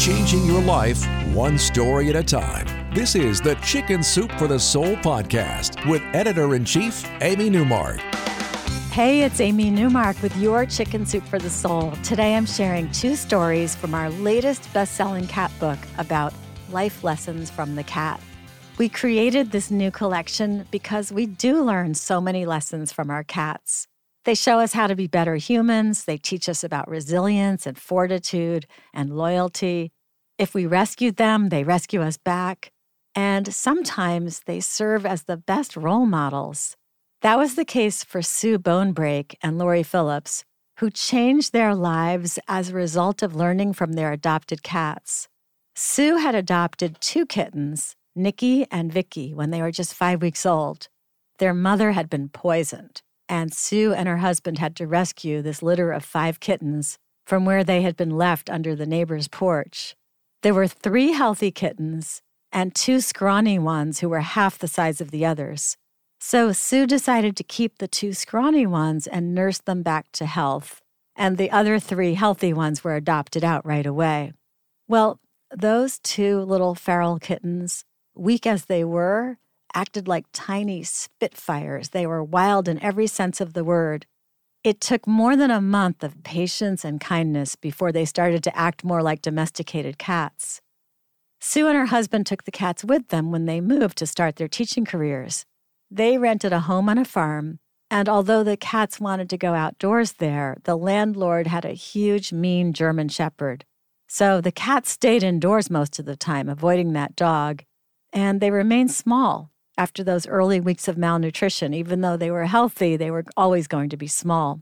Changing your life one story at a time. This is the Chicken Soup for the Soul podcast with Editor-in-Chief Amy Newmark. Hey, it's Amy Newmark with your Chicken Soup for the Soul. Today I'm sharing 2 stories from our latest best-selling cat book about life lessons from the cat. We created this new collection because we do learn so many lessons from our cats. They show us how to be better humans. They teach us about resilience and fortitude and loyalty. If we rescued them, they rescue us back. And sometimes they serve as the best role models. That was the case for Sue Bonebreak and Lori Phillips, who changed their lives as a result of learning from their adopted cats. Sue had adopted 2 kittens, Nikki and Vicky, when they were just 5 weeks old. Their mother had been poisoned, and Sue and her husband had to rescue this litter of 5 kittens from where they had been left under the neighbor's porch. There were 3 healthy kittens and 2 scrawny ones who were half the size of the others. So Sue decided to keep the 2 scrawny ones and nurse them back to health, and the other 3 healthy ones were adopted out right away. Well, those 2 little feral kittens, weak as they were, acted like tiny spitfires. They were wild in every sense of the word. It took more than a month of patience and kindness before they started to act more like domesticated cats. Sue and her husband took the cats with them when they moved to start their teaching careers. They rented a home on a farm, and although the cats wanted to go outdoors there, the landlord had a huge, mean German shepherd. So the cats stayed indoors most of the time, avoiding that dog, and they remained small. After those early weeks of malnutrition, even though they were healthy, they were always going to be small.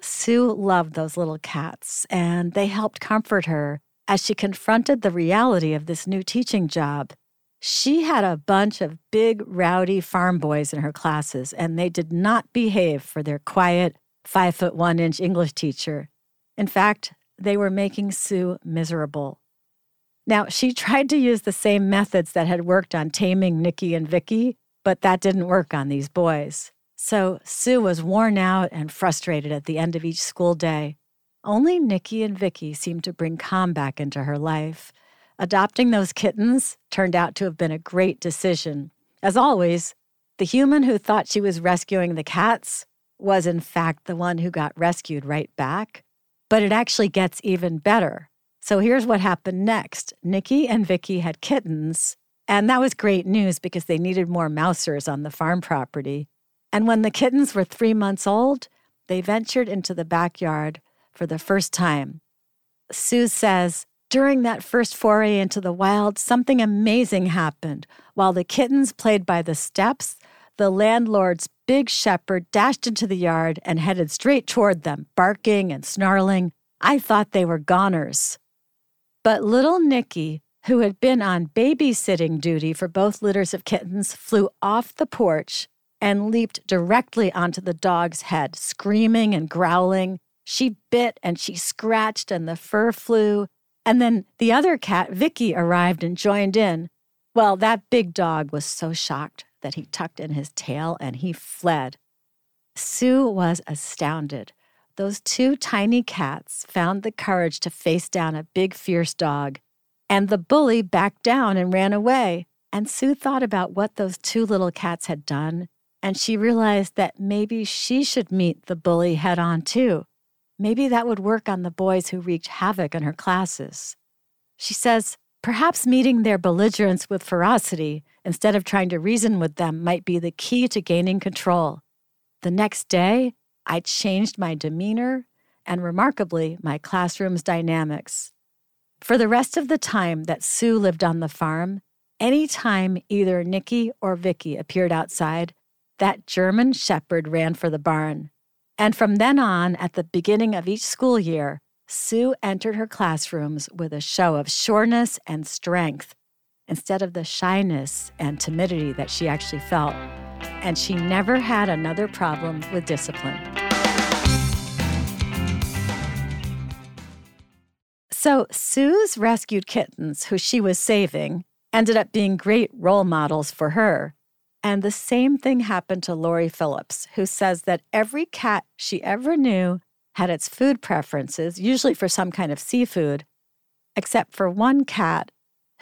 Sue loved those little cats, and they helped comfort her as she confronted the reality of this new teaching job. She had a bunch of big, rowdy farm boys in her classes, and they did not behave for their quiet, 5'1" English teacher. In fact, they were making Sue miserable. Now, she tried to use the same methods that had worked on taming Nikki and Vicky, but that didn't work on these boys. So Sue was worn out and frustrated at the end of each school day. Only Nikki and Vicky seemed to bring calm back into her life. Adopting those kittens turned out to have been a great decision. As always, the human who thought she was rescuing the cats was in fact the one who got rescued right back. But it actually gets even better. So here's what happened next. Nikki and Vicky had kittens, and that was great news because they needed more mousers on the farm property. And when the kittens were 3 months old, they ventured into the backyard for the first time. Sue says, during that first foray into the wild, something amazing happened. While the kittens played by the steps, the landlord's big shepherd dashed into the yard and headed straight toward them, barking and snarling. I thought they were goners. But little Nikki, who had been on babysitting duty for both litters of kittens, flew off the porch and leaped directly onto the dog's head, screaming and growling. She bit and she scratched and the fur flew. And then the other cat, Vicky, arrived and joined in. Well, that big dog was so shocked that he tucked in his tail and he fled. Sue was astounded. Those 2 tiny cats found the courage to face down a big, fierce dog, and the bully backed down and ran away. And Sue thought about what those 2 little cats had done, and she realized that maybe she should meet the bully head-on, too. Maybe that would work on the boys who wreaked havoc in her classes. She says, perhaps meeting their belligerents with ferocity instead of trying to reason with them might be the key to gaining control. The next day, I changed my demeanor and, remarkably, my classroom's dynamics. For the rest of the time that Sue lived on the farm, any time either Nikki or Vicky appeared outside, that German shepherd ran for the barn. And from then on, at the beginning of each school year, Sue entered her classrooms with a show of sureness and strength instead of the shyness and timidity that she actually felt. And she never had another problem with discipline. So Sue's rescued kittens, who she was saving, ended up being great role models for her. And the same thing happened to Lori Phillips, who says that every cat she ever knew had its food preferences, usually for some kind of seafood, except for one cat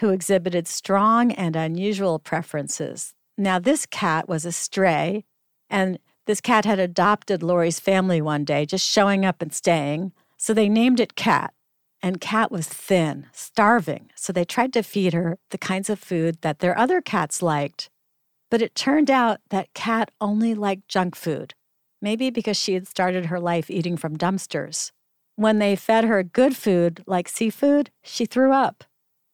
who exhibited strong and unusual preferences. Now, this cat was a stray, and this cat had adopted Lori's family one day, just showing up and staying, so they named it Cat. And Cat was thin, starving, so they tried to feed her the kinds of food that their other cats liked. But it turned out that Cat only liked junk food, maybe because she had started her life eating from dumpsters. When they fed her good food, like seafood, she threw up.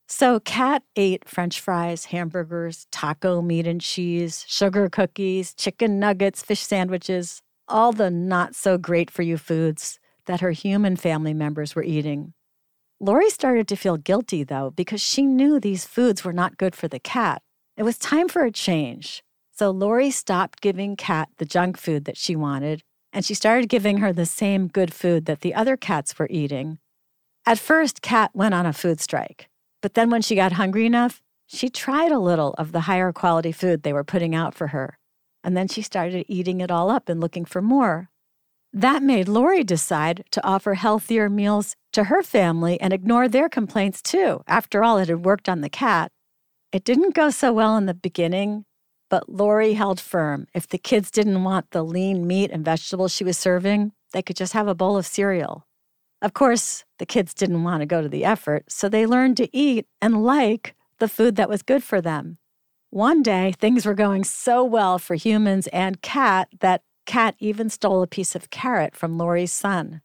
So Cat ate French fries, hamburgers, taco meat and cheese, sugar cookies, chicken nuggets, fish sandwiches, all the not-so-great-for-you foods that her human family members were eating. Lori started to feel guilty, though, because she knew these foods were not good for the cat. It was time for a change. So Lori stopped giving Cat the junk food that she wanted, and she started giving her the same good food that the other cats were eating. At first, Cat went on a food strike, but then when she got hungry enough, she tried a little of the higher quality food they were putting out for her, and then she started eating it all up and looking for more. That made Lori decide to offer healthier meals to her family and ignore their complaints, too. After all, it had worked on the cat. It didn't go so well in the beginning, but Lori held firm. If the kids didn't want the lean meat and vegetables she was serving, they could just have a bowl of cereal. Of course, the kids didn't want to go to the effort, so they learned to eat and like the food that was good for them. One day, things were going so well for humans and Cat that Cat even stole a piece of carrot from Lori's son.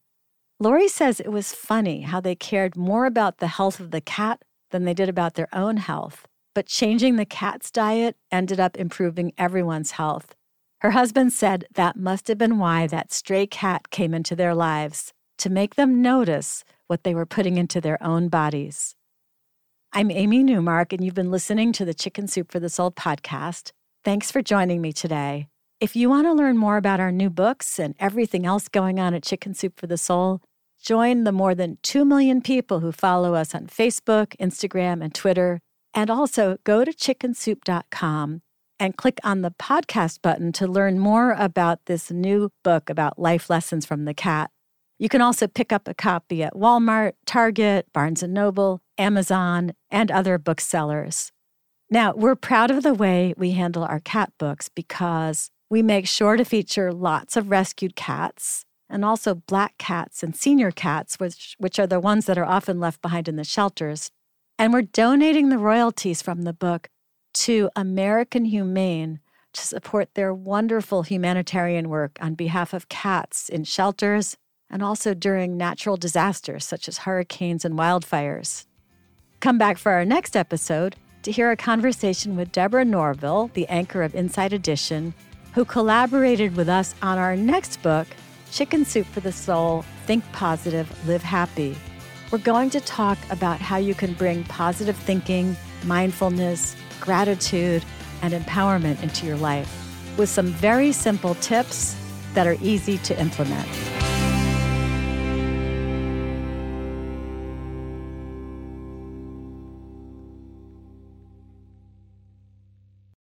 Lori says it was funny how they cared more about the health of the cat than they did about their own health. But changing the cat's diet ended up improving everyone's health. Her husband said that must have been why that stray cat came into their lives, to make them notice what they were putting into their own bodies. I'm Amy Newmark, and you've been listening to the Chicken Soup for the Soul podcast. Thanks for joining me today. If you want to learn more about our new books and everything else going on at Chicken Soup for the Soul, join the more than 2 million people who follow us on Facebook, Instagram, and Twitter. And also go to chickensoup.com and click on the podcast button to learn more about this new book about life lessons from the cat. You can also pick up a copy at Walmart, Target, Barnes & Noble, Amazon, and other booksellers. Now, we're proud of the way we handle our cat books because we make sure to feature lots of rescued cats and also black cats and senior cats, which are the ones that are often left behind in the shelters. And we're donating the royalties from the book to American Humane to support their wonderful humanitarian work on behalf of cats in shelters and also during natural disasters such as hurricanes and wildfires. Come back for our next episode to hear a conversation with Deborah Norville, the anchor of Inside Edition, who collaborated with us on our next book, Chicken Soup for the Soul, Think Positive, Live Happy. We're going to talk about how you can bring positive thinking, mindfulness, gratitude, and empowerment into your life with some very simple tips that are easy to implement.